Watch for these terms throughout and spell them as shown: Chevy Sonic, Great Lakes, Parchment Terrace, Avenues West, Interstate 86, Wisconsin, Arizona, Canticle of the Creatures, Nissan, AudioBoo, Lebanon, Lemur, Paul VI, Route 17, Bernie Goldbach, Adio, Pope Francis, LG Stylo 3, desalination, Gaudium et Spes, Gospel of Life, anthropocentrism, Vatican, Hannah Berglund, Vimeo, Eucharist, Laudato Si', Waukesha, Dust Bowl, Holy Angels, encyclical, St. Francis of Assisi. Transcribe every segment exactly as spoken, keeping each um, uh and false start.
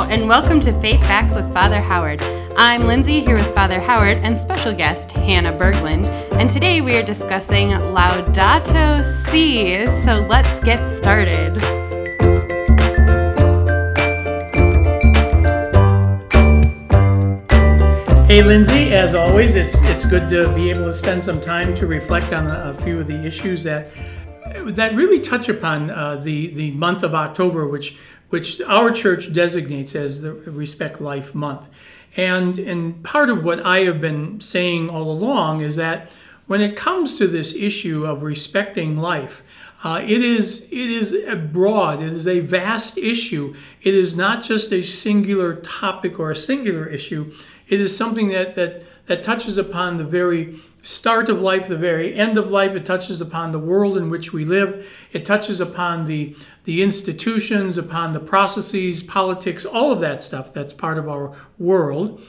Hello, and welcome to Faith Facts with Father Howard. I'm Lindsay, here with Father Howard and special guest Hannah Berglund, and today we are discussing Laudato Si', so let's get started. Hey Lindsay, as always, it's it's good to be able to spend some time to reflect on a, a few of the issues that that really touch upon uh, the, the month of October, which which our church designates as the Respect Life Month. And, and part of what I have been saying all along is that when it comes to this issue of respecting life, uh, it is it is a broad, it is a vast issue. It is not just a singular topic or a singular issue. It is something that that, that touches upon the very start of life, the very end of life. It touches upon the world in which we live. It touches upon the the institutions, upon the processes, politics, all of that stuff that's part of our world.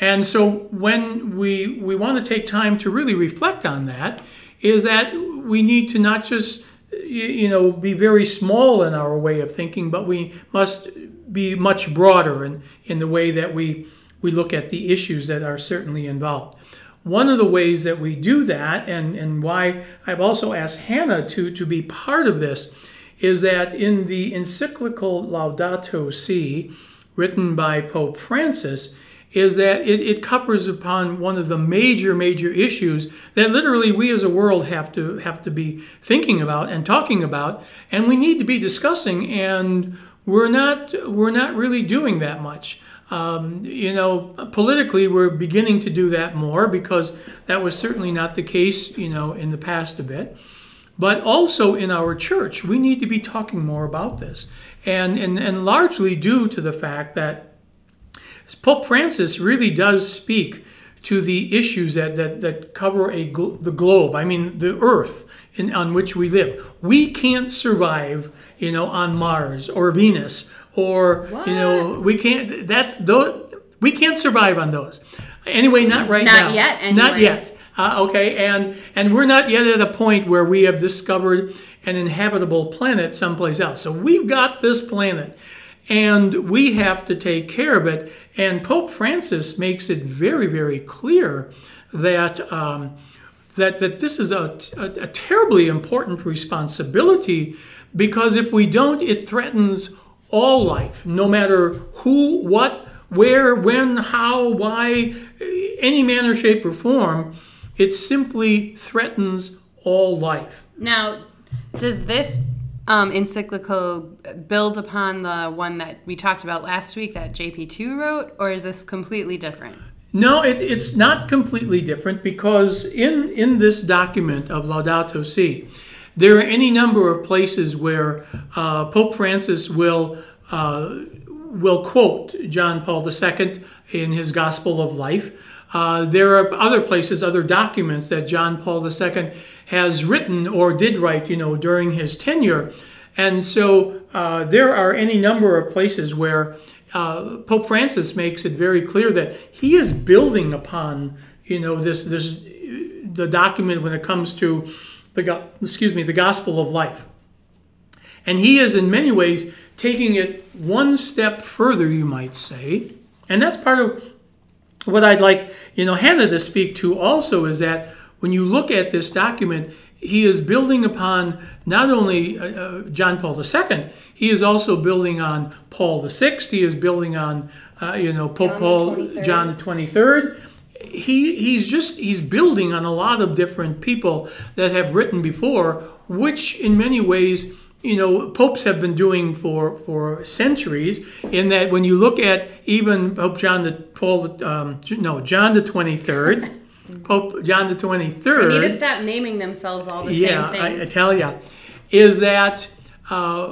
And so when we we want to take time to really reflect on that, is that we need to not just you know be very small in our way of thinking, but we must be much broader in, in the way that we we look at the issues that are certainly involved. One of the ways that we do that, and, and why I've also asked Hannah to, to be part of this, is that in the encyclical Laudato Si', written by Pope Francis, is that it, it covers upon one of the major, major issues that literally we as a world have to have to be thinking about and talking about, and we need to be discussing, and we're not we're not really doing that much. Um, you know, politically, we're beginning to do that more because that was certainly not the case, you know, in the past a bit. But also in our church, we need to be talking more about this. And, and, and largely due to the fact that Pope Francis really does speak to the issues that, that, that cover a gl- the globe, I mean, the earth in, on which we live. We can't survive, you know, on Mars or Venus or, what? you know, we can't, that's, those, we can't survive on those. Anyway, not right not now. Not yet, anyway. Not yet. Uh, okay, and, and we're not yet at a point where we have discovered an inhabitable planet someplace else. So we've got this planet, and we have to take care of it. And Pope Francis makes it very, very clear that um, that that this is a, a, a terribly important responsibility, because if we don't, it threatens all life, no matter who, what, where, when, how, why, any manner, shape, or form. It simply threatens all life. Now, does this Um, encyclical build upon the one that we talked about last week that J P two wrote, or is this completely different? No, it, it's not completely different, because in, in this document of Laudato Si', there are any number of places where uh, Pope Francis will uh, will quote John Paul the Second in his Gospel of Life. Uh, there are other places, other documents that John Paul the Second has written or did write, you know, during his tenure. And so uh, there are any number of places where uh, Pope Francis makes it very clear that he is building upon, you know, this this the document when it comes to the excuse me the Gospel of Life. And he is in many ways taking it one step further, you might say. And that's part of what I'd like, you know, Hannah to speak to also, is that when you look at this document, he is building upon not only uh, John Paul the Second, he is also building on Paul the Sixth, he is building on, uh, you know, Pope Paul, John the twenty-third. He, he's just, he's building on a lot of different people that have written before, which in many ways, you know, popes have been doing for, for centuries, in that when you look at even Pope John the Paul, um, no, John the twenty-third, Pope John the twenty-third. We need to stop naming themselves all the yeah, same thing. Yeah, I, I tell you, is that uh,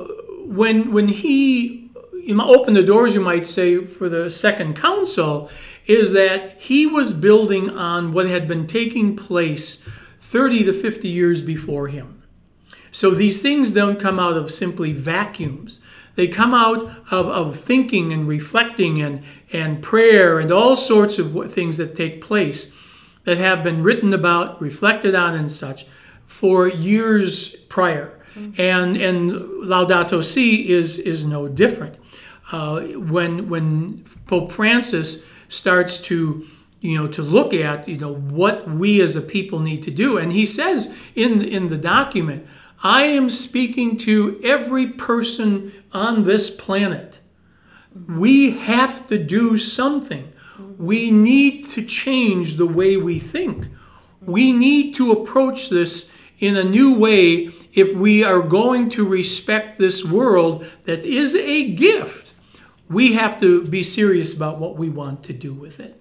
when when he you know, opened the doors, you might say, for the Second Council, is that he was building on what had been taking place thirty to fifty years before him. So these things don't come out of simply vacuums. They come out of, of thinking and reflecting and, and prayer and all sorts of things that take place that have been written about, reflected on and such for years prior. Mm-hmm. And and Laudato Si' is, is no different. uh, when when Pope Francis starts to you know to look at you know what we as a people need to do, and he says in in the document, I am speaking to every person on this planet. We have to do something. We need to change the way we think. We need to approach this in a new way if we are going to respect this world that is a gift. We have to be serious about what we want to do with it.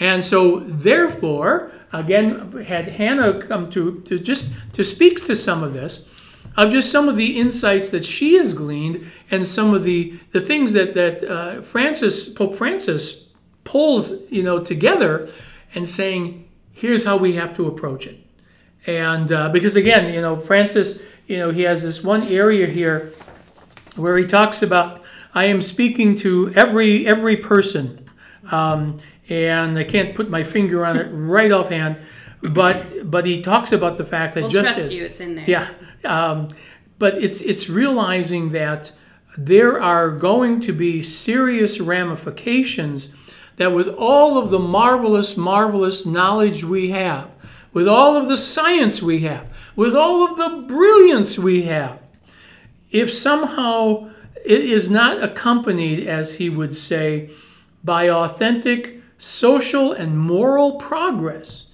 And so, therefore, again, had Hannah come to, to just to speak to some of this, of just some of the insights that she has gleaned and some of the, the things that, that uh, Francis, Pope Francis pulls you know, together and saying, here's how we have to approach it. And uh, because, again, you know, Francis, you know, he has this one area here where he talks about, I am speaking to every every person. Um, and I can't put my finger on it right offhand. But but he talks about the fact that we'll just trust as, you, it's in there. Yeah. Um, but it's it's realizing that there are going to be serious ramifications, that with all of the marvelous, marvelous knowledge we have, with all of the science we have, with all of the brilliance we have, if somehow it is not accompanied, as he would say, by authentic social and moral progress,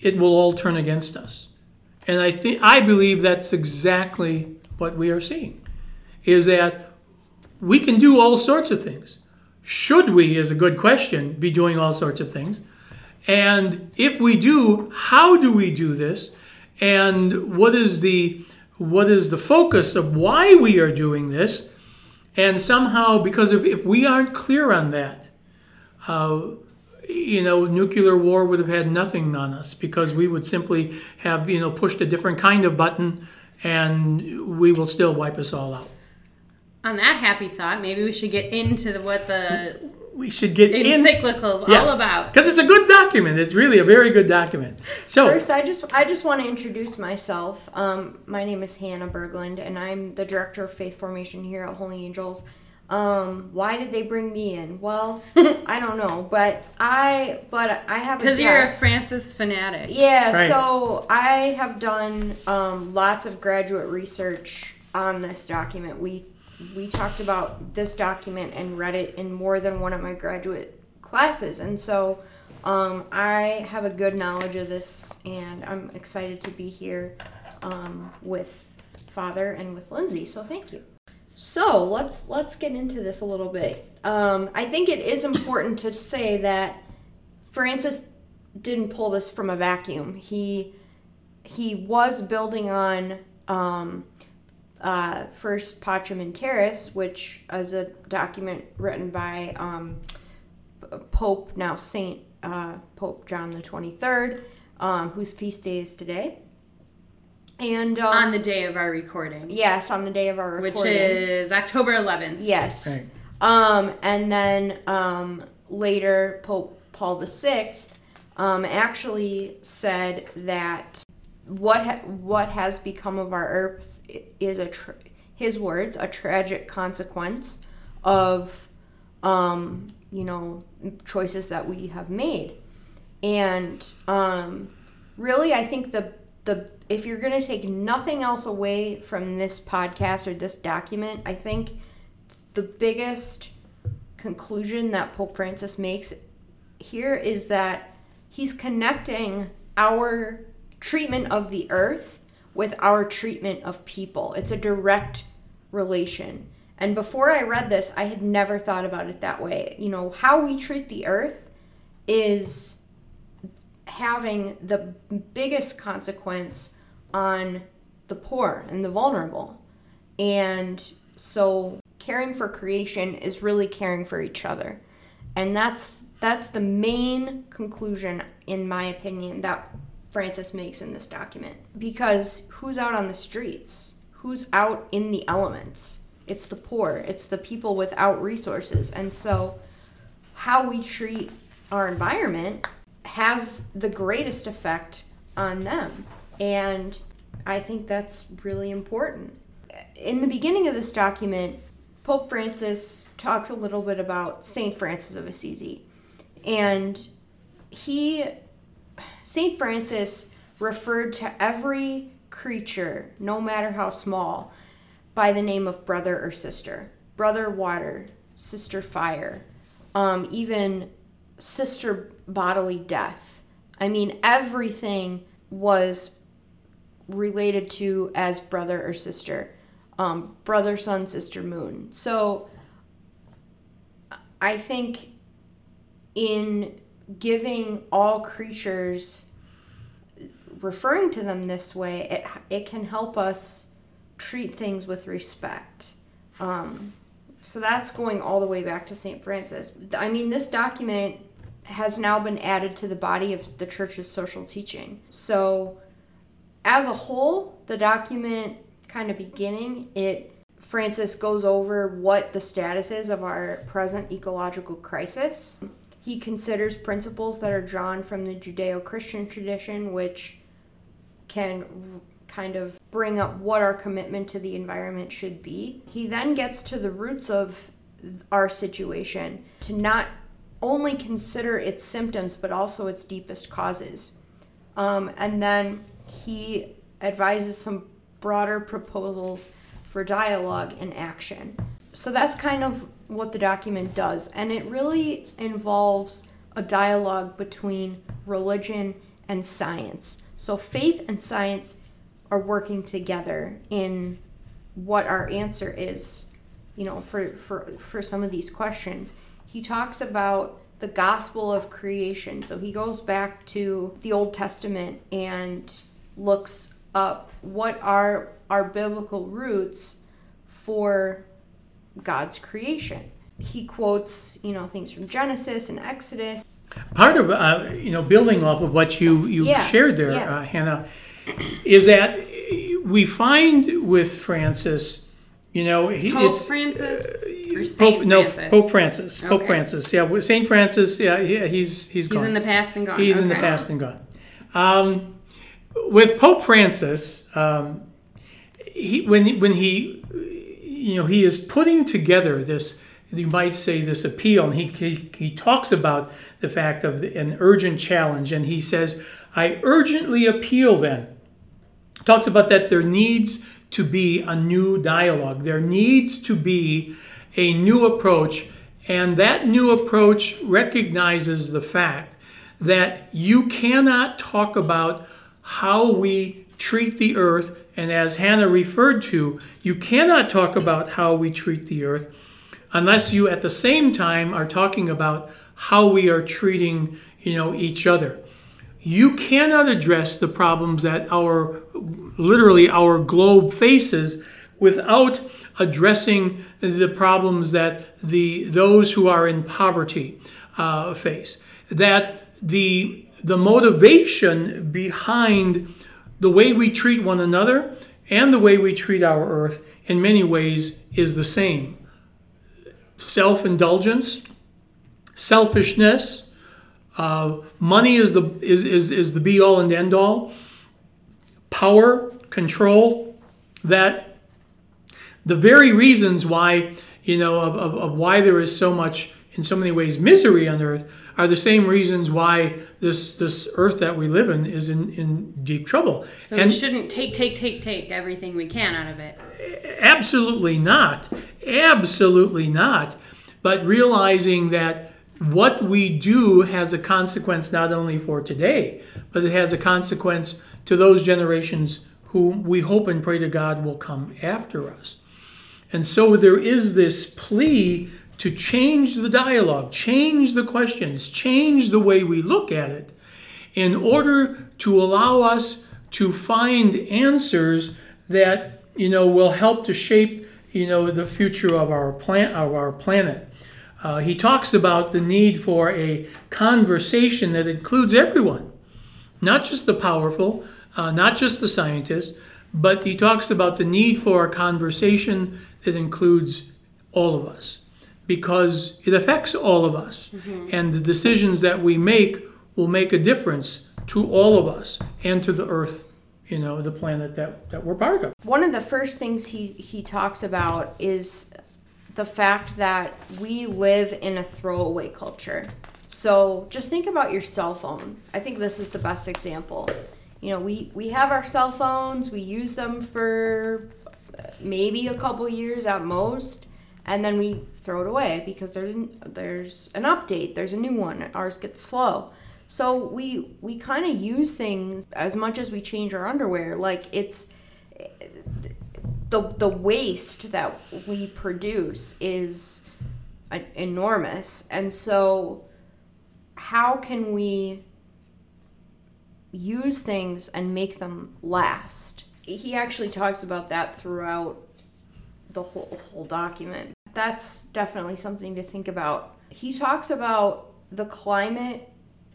it will all turn against us. And I think I believe that's exactly what we are seeing, is that we can do all sorts of things. Should we, is a good question, be doing all sorts of things? And if we do, how do we do this? And what is the what is the focus of why we are doing this? And somehow, because if, if we aren't clear on that, uh, you know, nuclear war would have had nothing on us, because we would simply have, you know, pushed a different kind of button, and we will still wipe us all out. On that happy thought, maybe we should get into the, what the we should get encyclicals in, yes, all about, because it's a good document. It's really a very good document. So first, I just I just want to introduce myself. Um, my name is Hannah Berglund, and I'm the director of faith formation here at Holy Angels. Um, why did they bring me in? Well, I don't know, but I but I have because you're a Francis fanatic. Yeah, right. So I have done um, lots of graduate research on this document. We. We talked about this document and read it in more than one of my graduate classes. And so um, I have a good knowledge of this, and I'm excited to be here um, with Father and with Lindsay. So thank you. So let's let's get into this a little bit. Um, I think it is important to say that Francis didn't pull this from a vacuum. He, he was building on... Um, Uh, first Parchment Terrace, which is a document written by um, Pope, now Saint uh, Pope John the twenty-third, um, whose feast day is today. And um, on the day of our recording. Yes, on the day of our recording. Which is October eleventh. Yes. Right. Um, and then um, later, Pope Paul the sixth um, actually said that what ha- what has become of our earth is a tra- his words a tragic consequence of um you know choices that we have made. And um really I think the the if you're going to take nothing else away from this podcast or this document, I think the biggest conclusion that Pope Francis makes here is that he's connecting our treatment of the earth with our treatment of people. It's a direct relation. And before I read this, I had never thought about it that way. You know, how we treat the earth is having the biggest consequence on the poor and the vulnerable. And so caring for creation is really caring for each other. And that's that's the main conclusion, in my opinion, that Francis makes in this document. Because who's out on the streets? Who's out in the elements? It's the poor. It's the people without resources. And so how we treat our environment has the greatest effect on them. And I think that's really important. In the beginning of this document, Pope Francis talks a little bit about Saint Francis of Assisi. And he, Saint Francis referred to every creature, no matter how small, by the name of brother or sister. Brother water, sister fire, um, even sister bodily death. I mean, everything was related to as brother or sister. Um, brother, sun, sister, moon. So I think in giving all creatures, referring to them this way, it it can help us treat things with respect. Um, so that's going all the way back to Saint Francis. I mean, this document has now been added to the body of the Church's social teaching. So as a whole, the document kind of beginning, it Francis goes over what the status is of our present ecological crisis. He considers principles that are drawn from the Judeo-Christian tradition, which can kind of bring up what our commitment to the environment should be. He then gets to the roots of our situation, to not only consider its symptoms, but also its deepest causes. Um, and then he advises some broader proposals for dialogue and action. So that's kind of what the document does. And it really involves a dialogue between religion and science. So faith and science are working together in what our answer is, you know, for, for, for some of these questions. He talks about the Gospel of Creation. So he goes back to the Old Testament and looks up what are our biblical roots for God's creation. He quotes, you know, things from Genesis and Exodus. Part of, uh, you know, building off of what you, you yeah, shared there, yeah. uh, Hannah, is that we find with Francis, you know... He, Pope it's, Francis? Uh, or Saint Pope, no, Francis? Pope Francis. Pope okay. Francis, yeah. Saint Francis, yeah, he, he's, he's gone. He's in the past and gone. He's okay. in the past and gone. Um... With Pope Francis, um, he, when when he, you know, he is putting together this, you might say, this appeal, and he he, he talks about the fact of the, an urgent challenge, and he says, "I urgently appeal." Then talks about that there needs to be a new dialogue, there needs to be a new approach, and that new approach recognizes the fact that you cannot talk about how we treat the earth, and as Hannah referred to, you cannot talk about how we treat the earth unless you at the same time are talking about how we are treating, you know, each other. You cannot address the problems that our, literally our globe faces without addressing the problems that the those who are in poverty uh, face. That the The motivation behind the way we treat one another and the way we treat our earth in many ways is the same. Self-indulgence, selfishness, uh, money is the is, is, is the be-all and end-all, power, control, that the very reasons why, you know, of, of, of why there is so much, in so many ways, misery on earth are the same reasons why this this earth that we live in is in, in deep trouble. So and we shouldn't take, take, take, take everything we can out of it. Absolutely not. Absolutely not. But realizing that what we do has a consequence not only for today, but it has a consequence to those generations who we hope and pray to God will come after us. And so there is this plea to change the dialogue, change the questions, change the way we look at it in order to allow us to find answers that, you know, will help to shape, you know, the future of our, plan- of our planet. Uh, he talks about the need for a conversation that includes everyone, not just the powerful, uh, not just the scientists, but he talks about the need for a conversation that includes all of us, because it affects all of us. Mm-hmm. And the decisions that we make will make a difference to all of us and to the earth, you know, the planet that, that we're part of. One of the first things he, he talks about is the fact that we live in a throwaway culture. So just think about your cell phone. I think this is the best example. You know, we, we have our cell phones. We use them for maybe a couple years at most, and then we throw it away because there's an, there's an update. There's a new one. Ours gets slow. So we we kind of use things as much as we change our underwear. Like, it's the the waste that we produce is enormous. And so how can we use things and make them last? He actually talks about that throughout the whole whole document. That's definitely something to think about. He talks about the climate,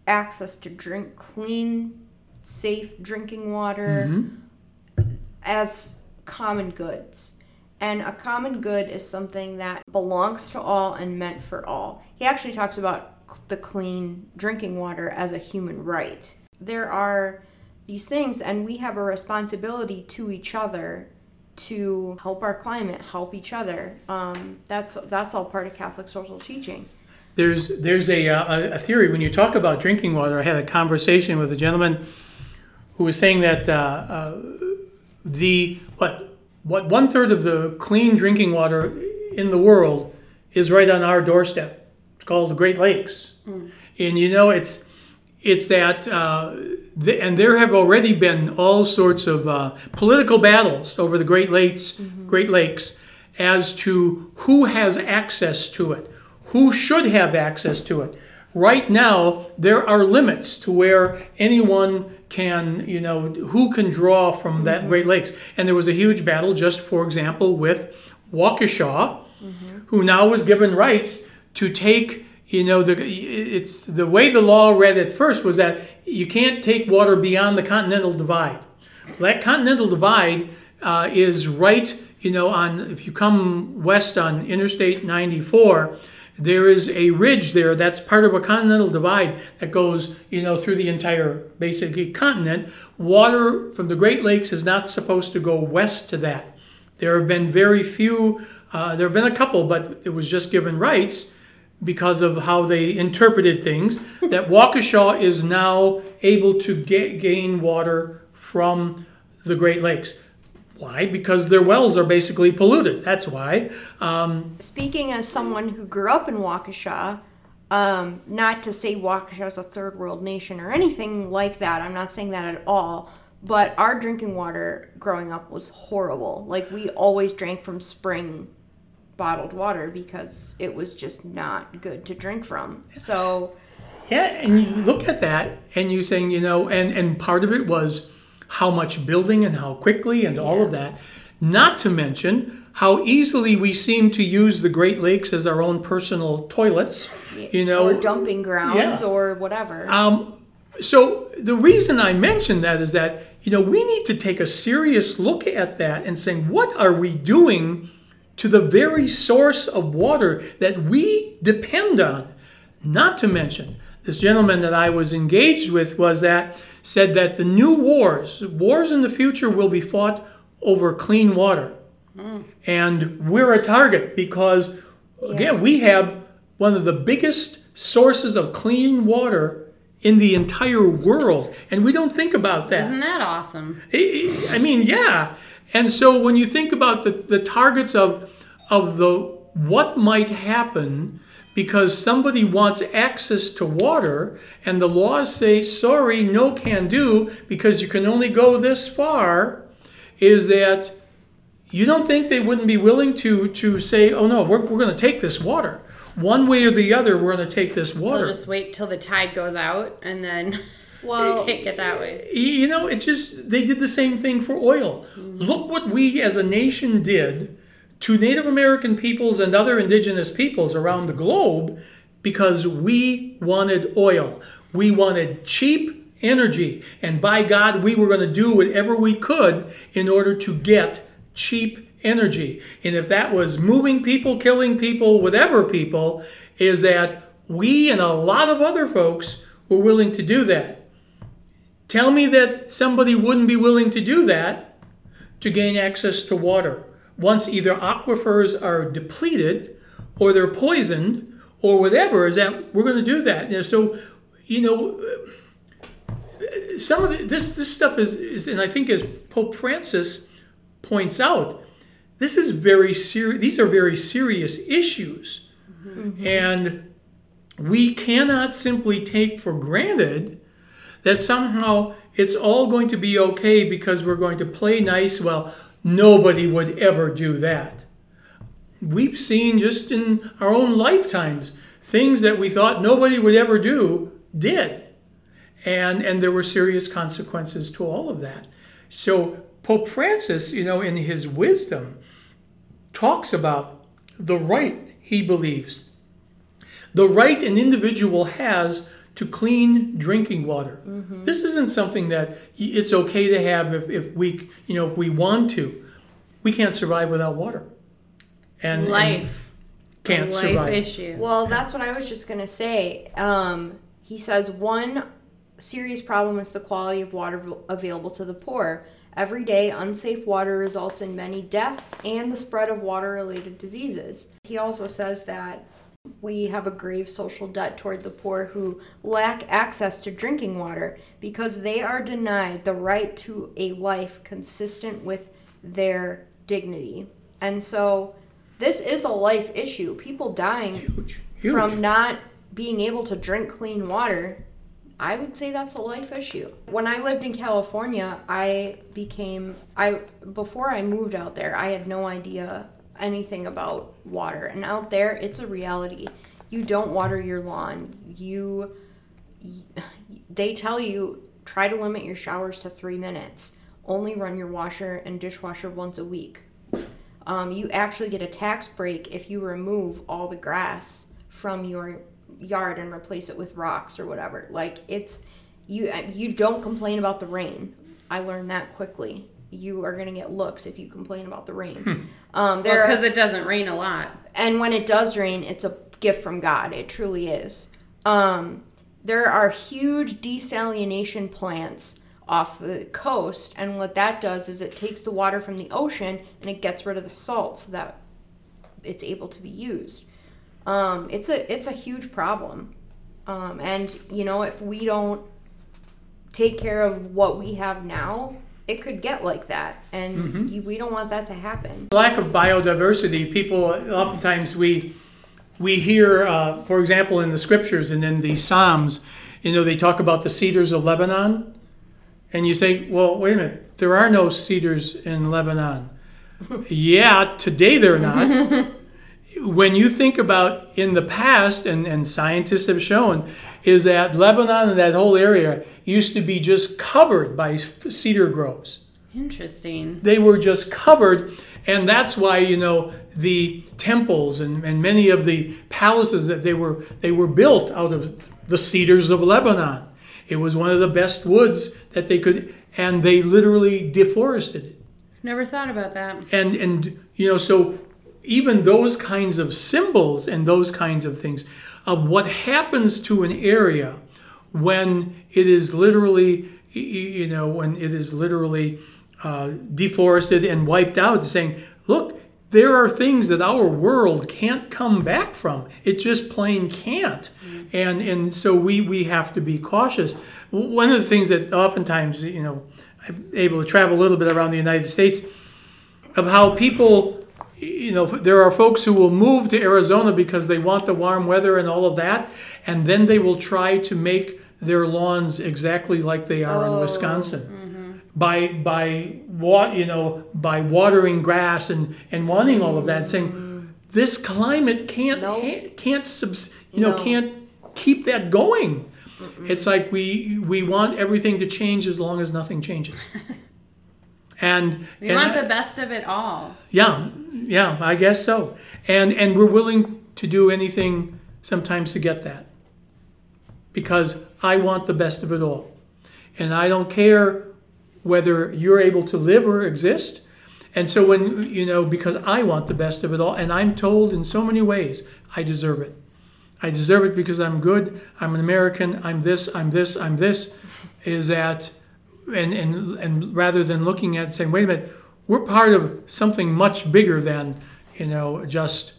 access to drink, clean, safe drinking water, mm-hmm. as common goods. And a common good is something that belongs to all and meant for all. He actually talks about the clean drinking water as a human right. There are these things, and we have a responsibility to each other to help our climate, help each other. Um, that's that's all part of Catholic social teaching. There's there's a, uh, a theory when you talk about drinking water. I had a conversation with a gentleman who was saying that uh, uh, the what what one third of the clean drinking water in the world is right on our doorstep. It's called the Great Lakes, mm. and you know it's it's that. Uh, And there have already been all sorts of uh, political battles over the Great Lakes, mm-hmm. Great Lakes, as to who has access to it, who should have access to it. Right now, there are limits to where anyone can, you know, who can draw from that mm-hmm. Great Lakes. And there was a huge battle, just for example, with Waukesha, mm-hmm. who now was given rights to take. You know, the it's the way the law read at first was that you can't take water beyond the Continental Divide. That Continental Divide uh, is right, you know, on if you come west on Interstate ninety-four, there is a ridge there that's part of a Continental Divide that goes, you know, through the entire, basically, continent. Water from the Great Lakes is not supposed to go west to that. There have been very few, uh, there have been a couple, but it was just given rights because of how they interpreted things, that Waukesha is now able to get, gain water from the Great Lakes. Why? Because their wells are basically polluted. That's why. Um, Speaking as someone who grew up in Waukesha, um, not to say Waukesha is a third world nation or anything like that, I'm not saying that at all, but our drinking water growing up was horrible. Like, we always drank from spring bottled water because it was just not good to drink from. So yeah, and you look at that and you're saying, you know, and and part of it was how much building and how quickly and yeah. all of that, not to mention how easily we seem to use the Great Lakes as our own personal toilets, you know, or dumping grounds yeah. or whatever. Um so the reason I mentioned that is that, you know, we need to take a serious look at that and saying, what are we doing to the very source of water that we depend on? Not to mention, this gentleman that I was engaged with was that, said that the new wars, wars in the future will be fought over clean water. Mm. And we're a target because, yeah. again, we have one of the biggest sources of clean water in the entire world. And we don't think about that. Isn't that awesome? I mean, yeah. And so when you think about the, the targets of of the what might happen because somebody wants access to water and the laws say, sorry, no can do because you can only go this far, is that you don't think they wouldn't be willing to to say, oh, no, we're, we're going to take this water. One way or the other, we're going to take this water. They'll just wait till the tide goes out and then... Well, they take it that way. You know, it's just, they did the same thing for oil. Mm-hmm. Look what we as a nation did to Native American peoples and other indigenous peoples around the globe because we wanted oil. We wanted cheap energy. And by God, we were going to do whatever we could in order to get cheap energy. And if that was moving people, killing people, whatever people, is that we and a lot of other folks were willing to do that. Tell me that somebody wouldn't be willing to do that to gain access to water. once either aquifers are depleted or they're poisoned or whatever, is that we're going to do that. And so, you know, some of the, this this stuff is, is, and I think as Pope Francis points out, this is very serious. These are very serious issues. Mm-hmm. And we cannot simply take for granted that somehow it's all going to be okay because we're going to play nice. Well, nobody would ever do that. We've seen just in our own lifetimes, things that we thought nobody would ever do, did. And, and there were serious consequences to all of that. So Pope Francis, you know, in his wisdom, talks about the right he believes, the right an individual has to clean drinking water. Mm-hmm. This isn't something that it's okay to have if, if we, you know, if we want to. We can't survive without water. And life and can't life survive. Issue. Well, that's what I was just gonna say. Um, he says one serious problem is the quality of water available to the poor. Every day, unsafe water results in many deaths and the spread of water-related diseases. He also says that we have a grave social debt toward the poor who lack access to drinking water because they are denied the right to a life consistent with their dignity. And so this is a life issue. People dying huge, huge. From not being able to drink clean water, I would say that's a life issue. When I lived in California, I became, I before I moved out there, I had no idea anything about water. And out there, it's a reality. You don't water your lawn. You, they tell you, try to limit your showers to three minutes. Only run your washer and dishwasher once a week. Um, you actually get a tax break if you remove all the grass from your yard and replace it with rocks or whatever. Like, it's, you you don't complain about the rain. I learned that quickly. You are going to get looks if you complain about the rain. Hmm. Um, there because well, it doesn't rain a lot. And when it does rain, it's a gift from God. It truly is. Um, there are huge desalination plants off the coast, and what that does is it takes the water from the ocean and it gets rid of the salt so that it's able to be used. Um, it's a it's a huge problem. Um, and, you know, if we don't take care of what we have now, it could get like that, and mm-hmm. you, we don't want that to happen. Lack of biodiversity, people, oftentimes we, we hear, uh, for example, in the scriptures and in the Psalms, you know, they talk about the cedars of Lebanon. And you say, well, wait a minute, there are no cedars in Lebanon. Yeah, today they're not. When you think about in the past, and, and scientists have shown, is that Lebanon and that whole area used to be just covered by cedar groves. Interesting. They were just covered, and that's why, you know, the temples and, and many of the palaces that they were they were built out of the cedars of Lebanon. It was one of the best woods that they could, and they literally deforested it. Never thought about that. And, and you know, so even those kinds of symbols and those kinds of things of what happens to an area when it is literally, you know, when it is literally uh, deforested and wiped out, saying, look, there are things that our world can't come back from. It just plain can't. And and so we, we have to be cautious. One of the things that oftentimes, you know, I'm able to travel a little bit around the United States, of how people, you know, there are folks who will move to Arizona because they want the warm weather and all of that, and then they will try to make their lawns exactly like they are oh. in Wisconsin. Mm-hmm. By, by Wa- you know, by watering grass and, and wanting all of that, saying this climate can't nope. ha- can't subs- you know no. can't keep that going. Mm-mm. It's like we we want everything to change as long as nothing changes, and we and, want the best of it all. Yeah, yeah, I guess so. And and we're willing to do anything sometimes to get that, because I want the best of it all, and I don't care whether you're able to live or exist. And so when, you know, because I want the best of it all, and I'm told in so many ways, I deserve it. I deserve it because I'm good, I'm an American, I'm this, I'm this, I'm this, is that, and, and, and rather than looking at saying, wait a minute, we're part of something much bigger than, you know, just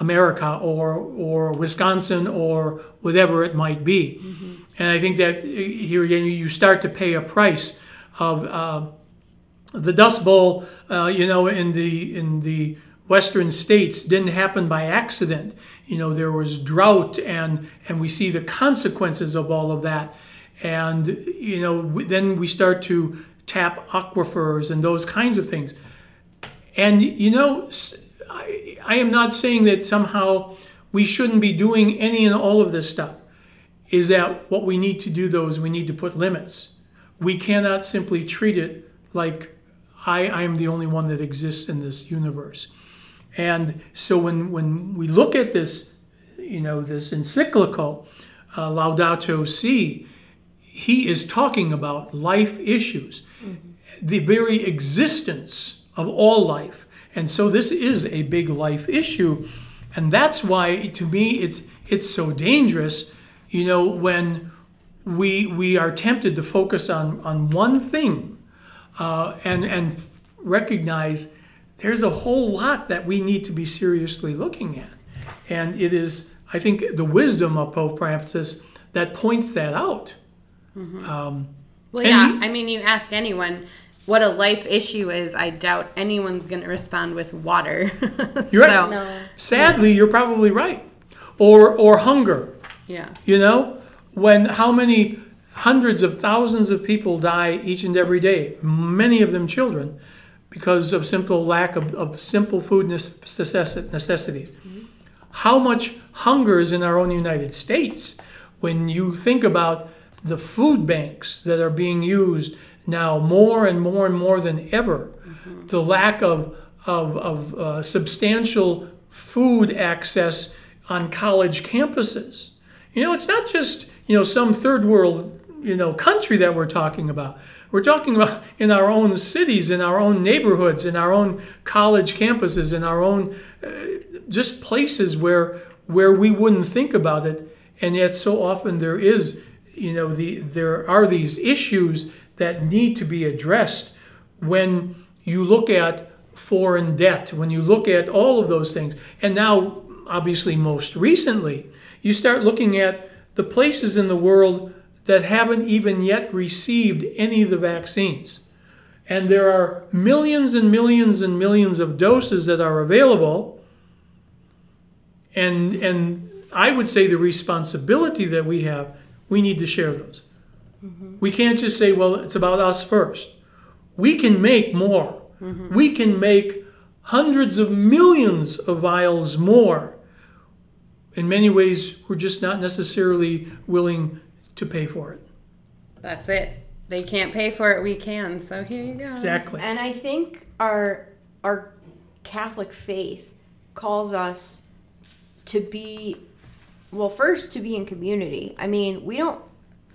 America or or Wisconsin or whatever it might be. Mm-hmm. And I think that here again, you start to pay a price of uh, the Dust Bowl, uh, you know, in the in the Western states didn't happen by accident. You know, there was drought, and and we see the consequences of all of that. And, you know, then we start to tap aquifers and those kinds of things. And, you know, I, I am not saying that somehow we shouldn't be doing any and all of this stuff. Is that what we need to do, though, is we need to put limits. We cannot simply treat it like I, I am the only one that exists in this universe. And so when, when we look at this, you know, this encyclical, uh, Laudato Si', he is talking about life issues, mm-hmm. the very existence of all life. And so this is a big life issue. And that's why, to me, it's it's so dangerous, you know, when we we are tempted to focus on, on one thing uh, and, and recognize there's a whole lot that we need to be seriously looking at. And it is, I think, the wisdom of Pope Francis that points that out. Mm-hmm. Um, well, yeah, he, I mean, you ask anyone what a life issue is, I doubt anyone's going to respond with water. You're right. So, no. Sadly, yeah. You're probably right. Or or hunger. Yeah. You know, when how many hundreds of thousands of people die each and every day, many of them children, because of simple lack of, of simple food necessities. Mm-hmm. How much hunger is in our own United States when you think about the food banks that are being used now more and more and more than ever, mm-hmm. the lack of of, of uh, substantial food access on college campuses. You know, it's not just, you know, some third world, you know, country that we're talking about. We're talking about in our own cities, in our own neighborhoods, in our own college campuses, in our own uh, just places where where we wouldn't think about it, and yet so often there is. You know, the, there are these issues that need to be addressed when you look at foreign debt, when you look at all of those things. And now, obviously, most recently, you start looking at the places in the world that haven't even yet received any of the vaccines. And there are millions and millions and millions of doses that are available. And, and I would say the responsibility that we have, we need to share those. Mm-hmm. We can't just say, well, it's about us first. We can make more. Mm-hmm. We can make hundreds of millions of vials more. In many ways, we're just not necessarily willing to pay for it. That's it. They can't pay for it. We can. So here you go. Exactly. And I think our our Catholic faith calls us to be... Well, first, to be in community. I mean, we don't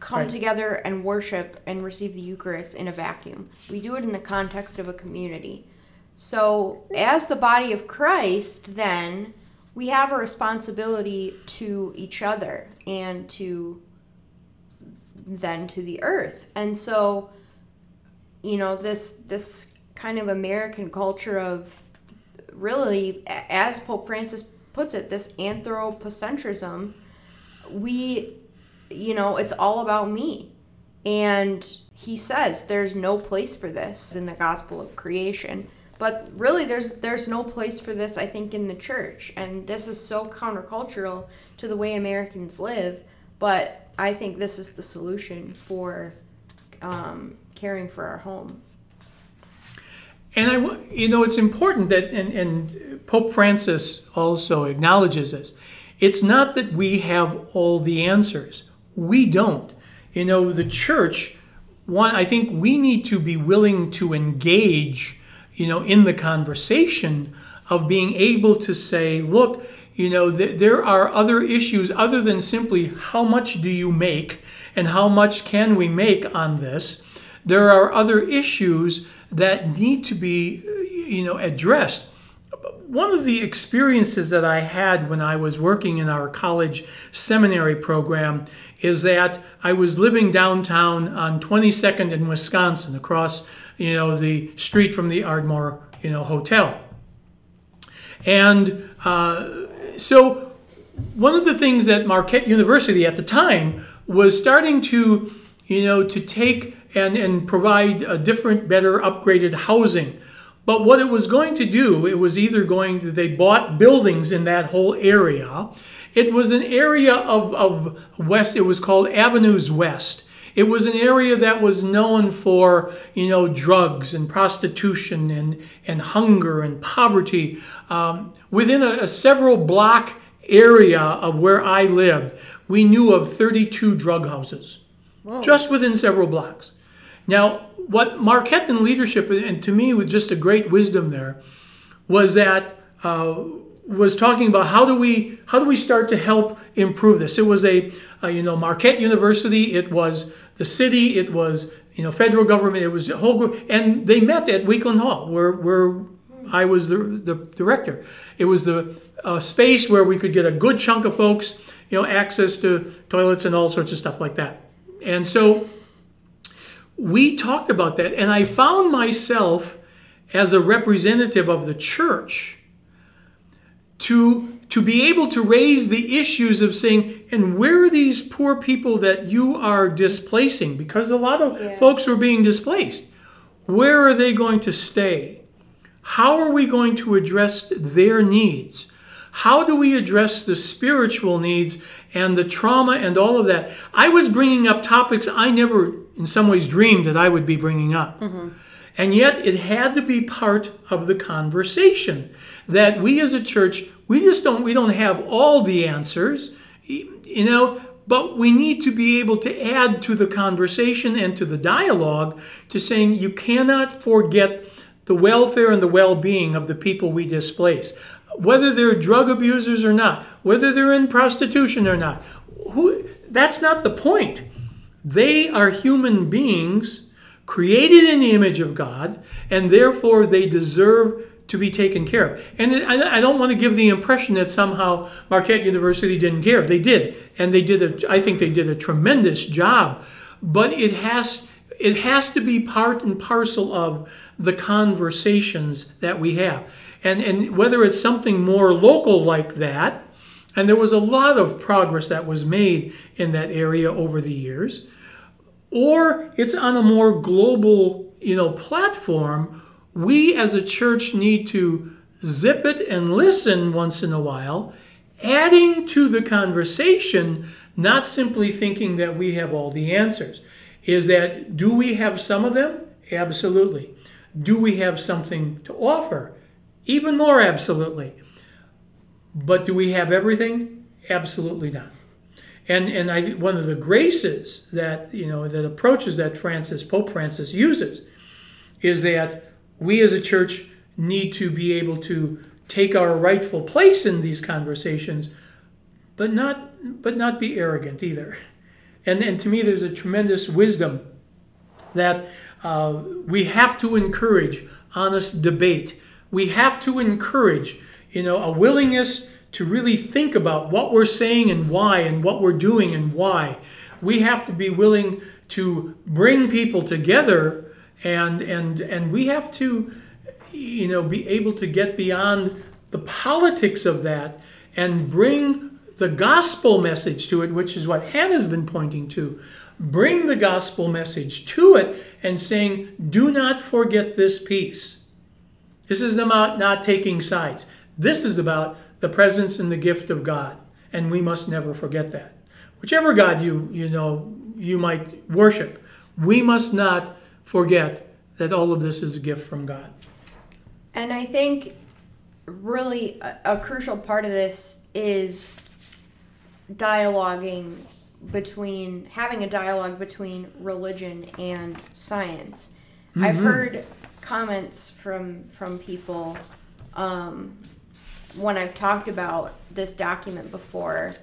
come right. together and worship and receive the Eucharist in a vacuum. We do it in the context of a community. So, as the body of Christ, then, we have a responsibility to each other and to then to the earth. And so, you know, this this kind of American culture of really, as Pope Francis puts it, this anthropocentrism, we, you know, it's all about me. And he says there's no place for this in the gospel of creation. But really, there's there's no place for this, I think, in the church. And this is so countercultural to the way Americans live. But I think this is the solution for um, caring for our home. And, I, you know, it's important that, and, and Pope Francis also acknowledges this, it's not that we have all the answers. We don't. You know, the church, one, I think we need to be willing to engage, you know, in the conversation of being able to say, look, you know, th- there are other issues other than simply how much do you make and how much can we make on this. There are other issues that need to be, you know, addressed. one of the experiences that I had when I was working in our college seminary program is that I was living downtown on twenty-second in Wisconsin, across, you know, the street from the Ardmore, you know, Hotel. And uh, so one of the things that Marquette University at the time was starting to, you know, to take and, and provide a different, better, upgraded housing. But what it was going to do, it was either going to, they bought buildings in that whole area. It was an area of, of West, it was called Avenues West. It was an area that was known for, you know, drugs and prostitution and, and hunger and poverty. Um, within a, a several block area of where I lived, we knew of thirty-two drug houses. Whoa. Just within several blocks. Now, what Marquette and leadership, and to me with just a great wisdom there, was that uh, was talking about how do we how do we start to help improve this. It was a uh, you know Marquette University. It was the city. It was you know federal government. It was a whole group, and they met at Weakland Hall, where where I was the, the director. It was the uh, space where we could get a good chunk of folks, you know, access to toilets and all sorts of stuff like that. And so we talked about that, and I found myself as a representative of the church to, to be able to raise the issues of saying, and where are these poor people that you are displacing? Because a lot of yeah. folks were being displaced. Where are they going to stay? How are we going to address their needs? How do we address the spiritual needs and the trauma and all of that? I was bringing up topics I never, in some ways, dreamed that I would be bringing up. Mm-hmm. And yet it had to be part of the conversation that we as a church, we just don't, we don't have all the answers, you know, but we need to be able to add to the conversation and to the dialogue to saying you cannot forget the welfare and the well-being of the people we displace. Whether they're drug abusers or not, whether they're in prostitution or not, who, that's not the point. They are human beings created in the image of God, and therefore they deserve to be taken care of. And I don't want to give the impression that somehow Marquette University didn't care. They did, and they did. A, I think they did a tremendous job, but it has it has to be part and parcel of the conversations that we have. And, and whether it's something more local like that, and there was a lot of progress that was made in that area over the years, or it's on a more global, you know, platform, we as a church need to zip it and listen once in a while, adding to the conversation, not simply thinking that we have all the answers. Is that, do we have some of them? Absolutely. Do we have something to offer? Even more absolutely. But do we have everything? Absolutely not. And and I one of the graces that, you know, that approaches that Francis, Pope Francis uses is that we as a church need to be able to take our rightful place in these conversations, but not but not be arrogant either. And and to me there's a tremendous wisdom that uh, we have to encourage honest debate. We have to encourage, you know, a willingness to really think about what we're saying and why, and what we're doing and why. We have to be willing to bring people together, and and and we have to, you know, be able to get beyond the politics of that and bring the gospel message to it, which is what Hannah's been pointing to. Bring the gospel message to it and saying, do not forget this piece. This is about not taking sides. This is about the presence and the gift of God, and we must never forget that. Whichever God you you know you might worship, we must not forget that all of this is a gift from God. And I think really a, a crucial part of this is dialoguing between having a dialogue between religion and science. Mm-hmm. I've heard comments from from people um, when I've talked about this document before.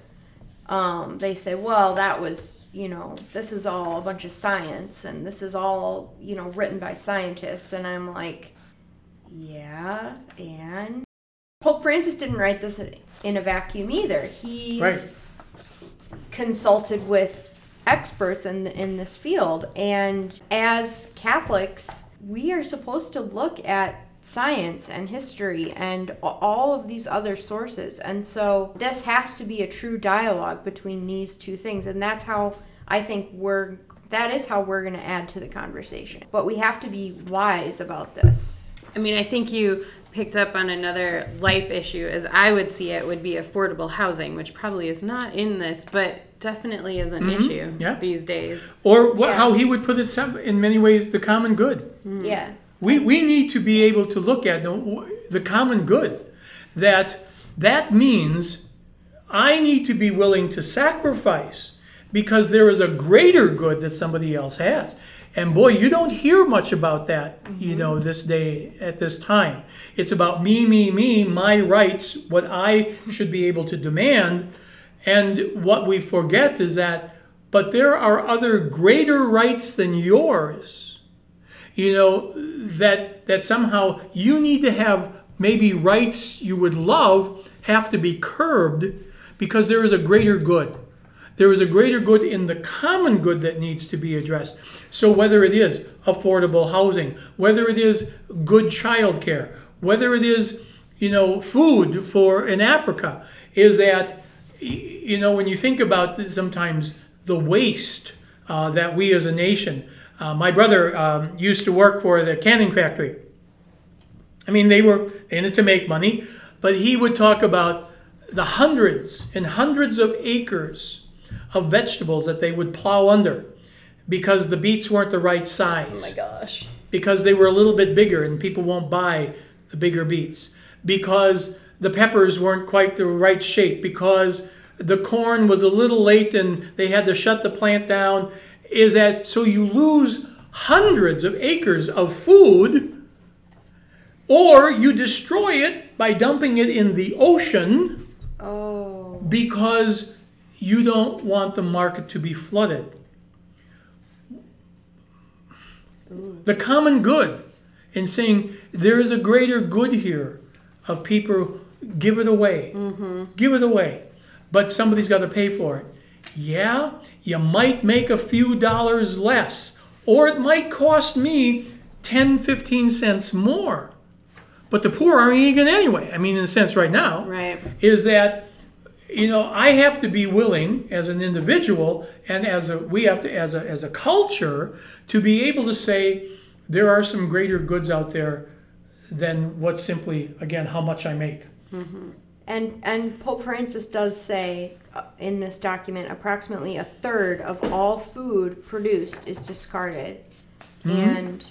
Um, they say, well, that was, you know, this is all a bunch of science, and this is all, you know, written by scientists. And I'm like, yeah, and? Pope Francis didn't write this in a vacuum either. He right. consulted with experts in, in this field. And as Catholics, we are supposed to look at science and history and all of these other sources. And so this has to be a true dialogue between these two things. And that's how I think we're, that is how we're going to add to the conversation. But we have to be wise about this. I mean, I think you picked up on another life issue, as I would see it, would be affordable housing, which probably is not in this, but definitely is an mm-hmm. issue yeah. these days. Or what, yeah. how he would put it, in many ways, the common good. Mm. Yeah. We we need to be able to look at the, the common good. That that means I need to be willing to sacrifice because there is a greater good that somebody else has. And boy, you don't hear much about that, mm-hmm. you know, this day at this time. It's about me, me, me, my rights, what I should be able to demand. And what we forget is that, but there are other greater rights than yours. You know, that that somehow you need to have maybe rights you would love have to be curbed because there is a greater good. There is a greater good in the common good that needs to be addressed. So whether it is affordable housing, whether it is good childcare, whether it is, you know, food for in Africa, is that, you know, when you think about this, sometimes the waste uh, that we as a nation. Uh, my brother um, used to work for the canning factory. I mean, they were in it to make money, but he would talk about the hundreds and hundreds of acres of vegetables that they would plow under because the beets weren't the right size. Oh my gosh. Because they were a little bit bigger and people won't buy the bigger beets. Because the peppers weren't quite the right shape. Because the corn was a little late and they had to shut the plant down. Is that so you lose hundreds of acres of food, or you destroy it by dumping it in the ocean oh. because you don't want the market to be flooded. Ooh. The common good in saying there is a greater good here of people, give it away, mm-hmm. give it away, but somebody's got to pay for it. Yeah, you might make a few dollars less, or it might cost me ten, fifteen cents more. But the poor aren't eating it anyway. I mean, in a sense right now, right. is that, you know, I have to be willing as an individual and as a we have to as a as a culture to be able to say there are some greater goods out there than what's simply, again, how much I make. Mm-hmm. And and Pope Francis does say in this document, approximately a third of all food produced is discarded. Mm-hmm. And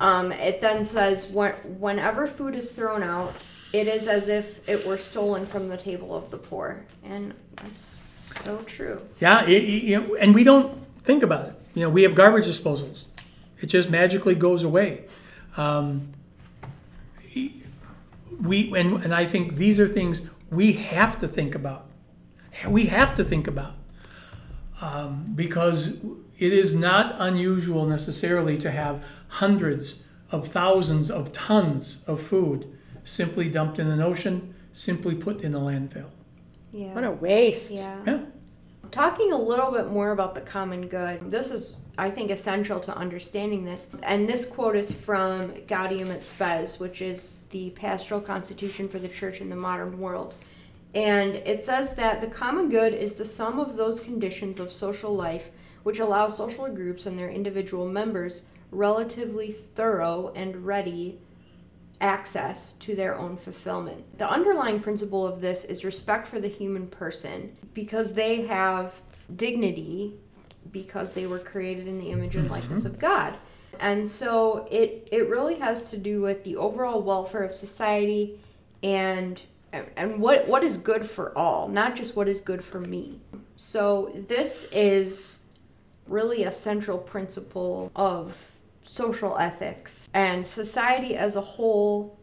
um, it then says, whenever food is thrown out, it is as if it were stolen from the table of the poor. And that's so true. Yeah, it, it, and we don't think about it. You know, we have garbage disposals. It just magically goes away. Um, we and, and I think these are things we have to think about. We have to think about um, because it is not unusual necessarily to have hundreds of thousands of tons of food simply dumped in an ocean, simply put in a landfill. Yeah. What a waste. Yeah. yeah. Talking a little bit more about the common good, this is, I think, essential to understanding this. And this quote is from Gaudium et Spes, which is the pastoral constitution for the church in the modern world. And it says that the common good is the sum of those conditions of social life which allow social groups and their individual members relatively thorough and ready access to their own fulfillment. The underlying principle of this is respect for the human person because they have dignity because they were created in the image and likeness mm-hmm. of God. And so it, it really has to do with the overall welfare of society and And what, what is good for all, not just what is good for me. So this is really a central principle of social ethics. And society as a whole,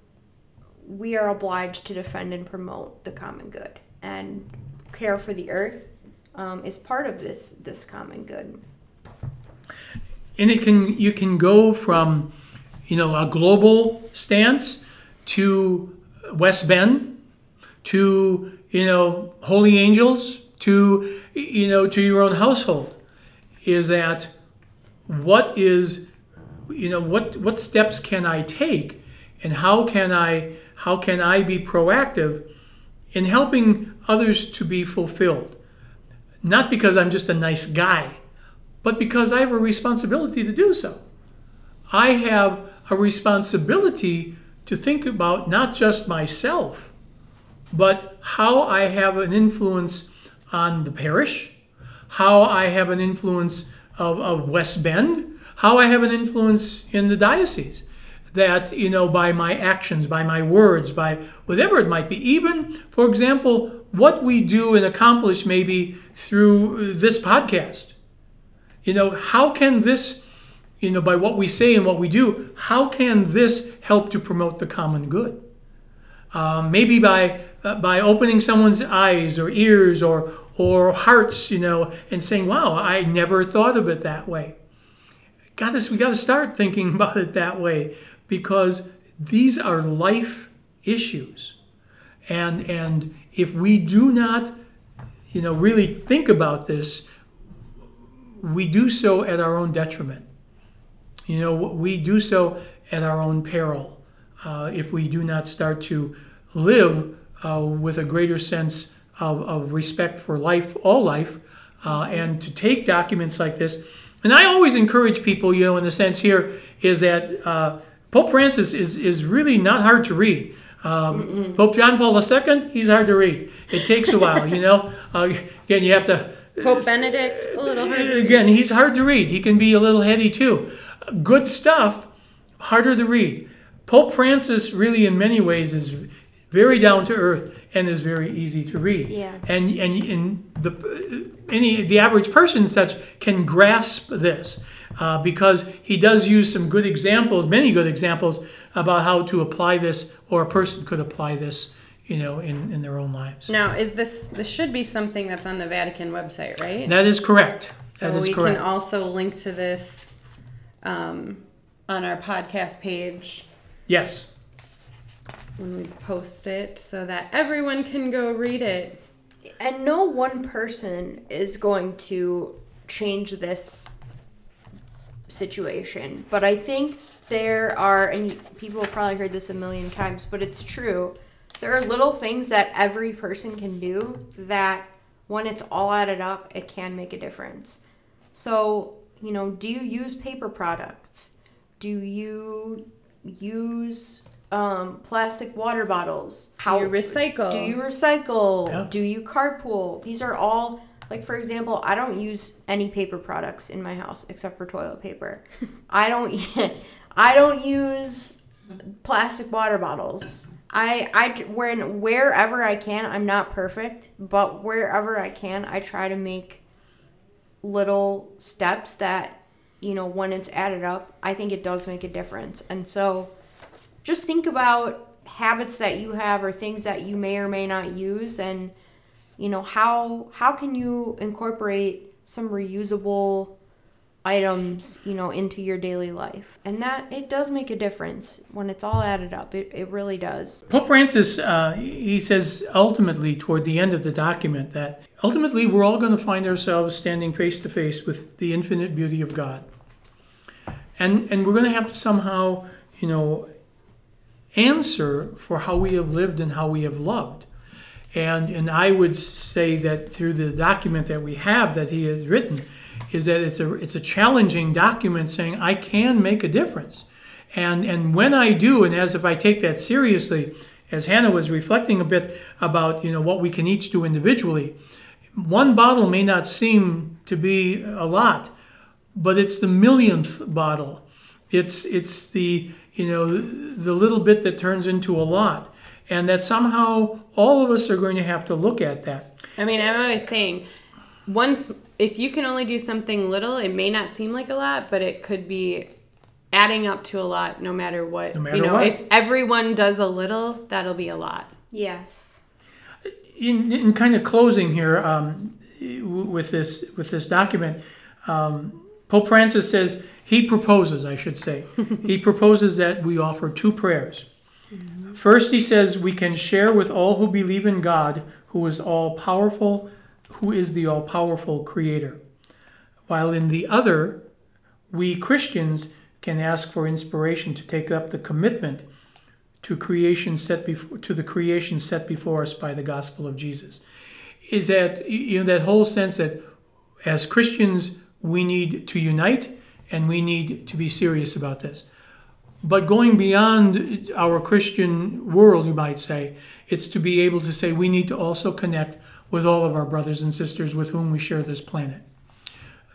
we are obliged to defend and promote the common good. And care for the earth um, is part of this this common good. And it can you can go from, you know, a global stance to West Bend, to, you know, holy angels, to, you know, to your own household, is that what is, you know, what, what steps can I take, and how can I, how can I be proactive in helping others to be fulfilled? Not because I'm just a nice guy, but because I have a responsibility to do so. I have a responsibility to think about not just myself, but how I have an influence on the parish, how I have an influence of, of West Bend, how I have an influence in the diocese. That, you know, by my actions, by my words, by whatever it might be, even, for example, what we do and accomplish maybe through this podcast. You know, how can this, you know, by what we say and what we do, how can this help to promote the common good? Uh, maybe by uh, by opening someone's eyes or ears or or hearts, you know, and saying, wow, I never thought of it that way. Got this, we got to start thinking about it that way, because these are life issues. And and if we do not, you know, really think about this, we do so at our own detriment. You know, we do so at our own peril uh, if we do not start to live uh, with a greater sense of, of respect for life, all life, uh, and to take documents like this. And I always encourage people, you know, in the sense here is that uh, Pope Francis is, is really not hard to read. Um, Pope John Paul the Second, he's hard to read. It takes a while, you know. Uh, again, you have to... Pope Benedict, a little hard. Again, he's hard to read. He can be a little heady too. Good stuff, harder to read. Pope Francis really in many ways is very down to earth and is very easy to read. Yeah. And and and the any the average person and such can grasp this uh, because he does use some good examples, many good examples about how to apply this, or a person could apply this, you know, in, in their own lives. Now, is this this should be something that's on the Vatican website, right? That is correct. So that is we correct. Can also link to this um, on our podcast page. Yes. When we post it, so that everyone can go read it. And no one person is going to change this situation. But I think there are, and people have probably heard this a million times, but it's true. There are little things that every person can do that when it's all added up, it can make a difference. So, you know, do you use paper products? Do you use... Um, plastic water bottles? How do you recycle? Do you recycle? Yeah. Do you carpool? These are all, like, for example, I don't use any paper products in my house except for toilet paper. I don't. I don't use plastic water bottles. I I when wherever I can, I'm not perfect, but wherever I can, I try to make little steps that, you know, when it's added up, I think it does make a difference, and so. Just think about habits that you have or things that you may or may not use, and, you know, how how can you incorporate some reusable items, you know, into your daily life. And that, it does make a difference when it's all added up. It, it really does. Pope Francis, uh, he says ultimately toward the end of the document that ultimately we're all going to find ourselves standing face to face with the infinite beauty of God. And, and we're going to have to somehow, you know, answer for how we have lived and how we have loved. And and I would say that through the document that we have that he has written is that it's a it's a challenging document saying I can make a difference. And and when I do, and as if I take that seriously, as Hannah was reflecting a bit about, you know, what we can each do individually, one bottle may not seem to be a lot, but it's the millionth bottle. It's it's the you know, the little bit that turns into a lot, and that somehow all of us are going to have to look at that. I mean, I'm always saying, once, if you can only do something little, it may not seem like a lot, but it could be adding up to a lot no matter what. No matter you know, what. If everyone does a little, that'll be a lot. Yes. In, in kind of closing here um, with this with this document, um, Pope Francis says, He proposes, I should say, he proposes that we offer two prayers. Mm-hmm. First, he says, we can share with all who believe in God, who is all-powerful, who is the all-powerful creator. While in the other, we Christians can ask for inspiration to take up the commitment to creation set before, to the creation set before us by the gospel of Jesus. Is that, you know, that whole sense that as Christians we need to unite and we need to be serious about this. But going beyond our Christian world, you might say, it's to be able to say we need to also connect with all of our brothers and sisters with whom we share this planet.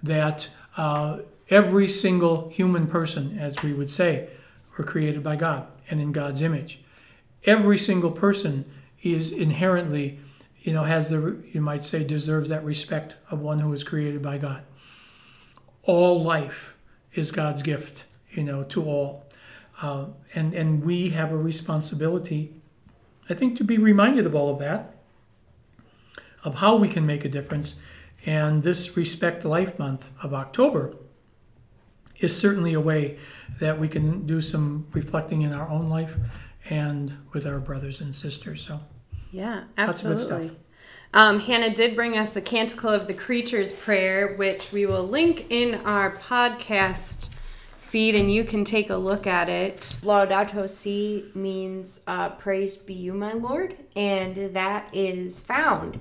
That uh, every single human person, as we would say, were created by God and in God's image. Every single person is inherently, you know, has the, you might say, deserves that respect of one who was created by God. All life is God's gift, you know, to all. Uh, and, and we have a responsibility, I think, to be reminded of all of that, of how we can make a difference. And this Respect Life Month of October is certainly a way that we can do some reflecting in our own life and with our brothers and sisters. So, yeah, absolutely. Lots of good stuff. Um, Hannah did bring us the Canticle of the Creatures prayer, which we will link in our podcast feed, and you can take a look at it. Laudato Si' means uh, praise be you, my Lord, and that is found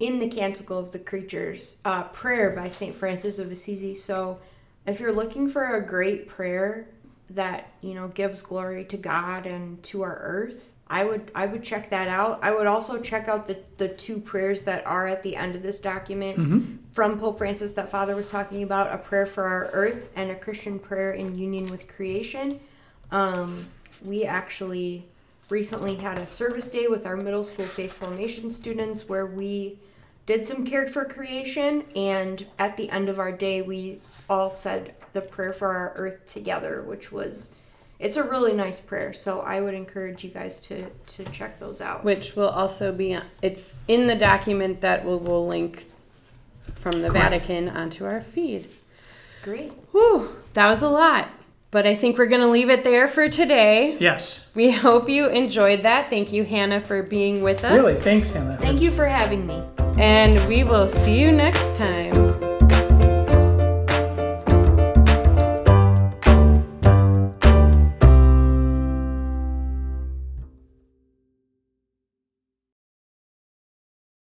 in the Canticle of the Creatures uh, prayer by Saint Francis of Assisi. So if you're looking for a great prayer that, you know, gives glory to God and to our earth, I would I would check that out. I would also check out the, the two prayers that are at the end of this document mm-hmm. from Pope Francis that Father was talking about, a prayer for our earth and a Christian prayer in union with creation. Um, we actually recently had a service day with our middle school faith formation students where we did some care for creation, and at the end of our day we all said the prayer for our earth together, which was, it's a really nice prayer, so I would encourage you guys to, to check those out. Which will also be, it's in the document that we'll, we'll link from the Vatican onto our feed. Great. Whew, that was a lot, but I think we're going to leave it there for today. Yes. We hope you enjoyed that. Thank you, Hannah, for being with us. Really, thanks, Hannah. Thank you for having me. And we will see you next time.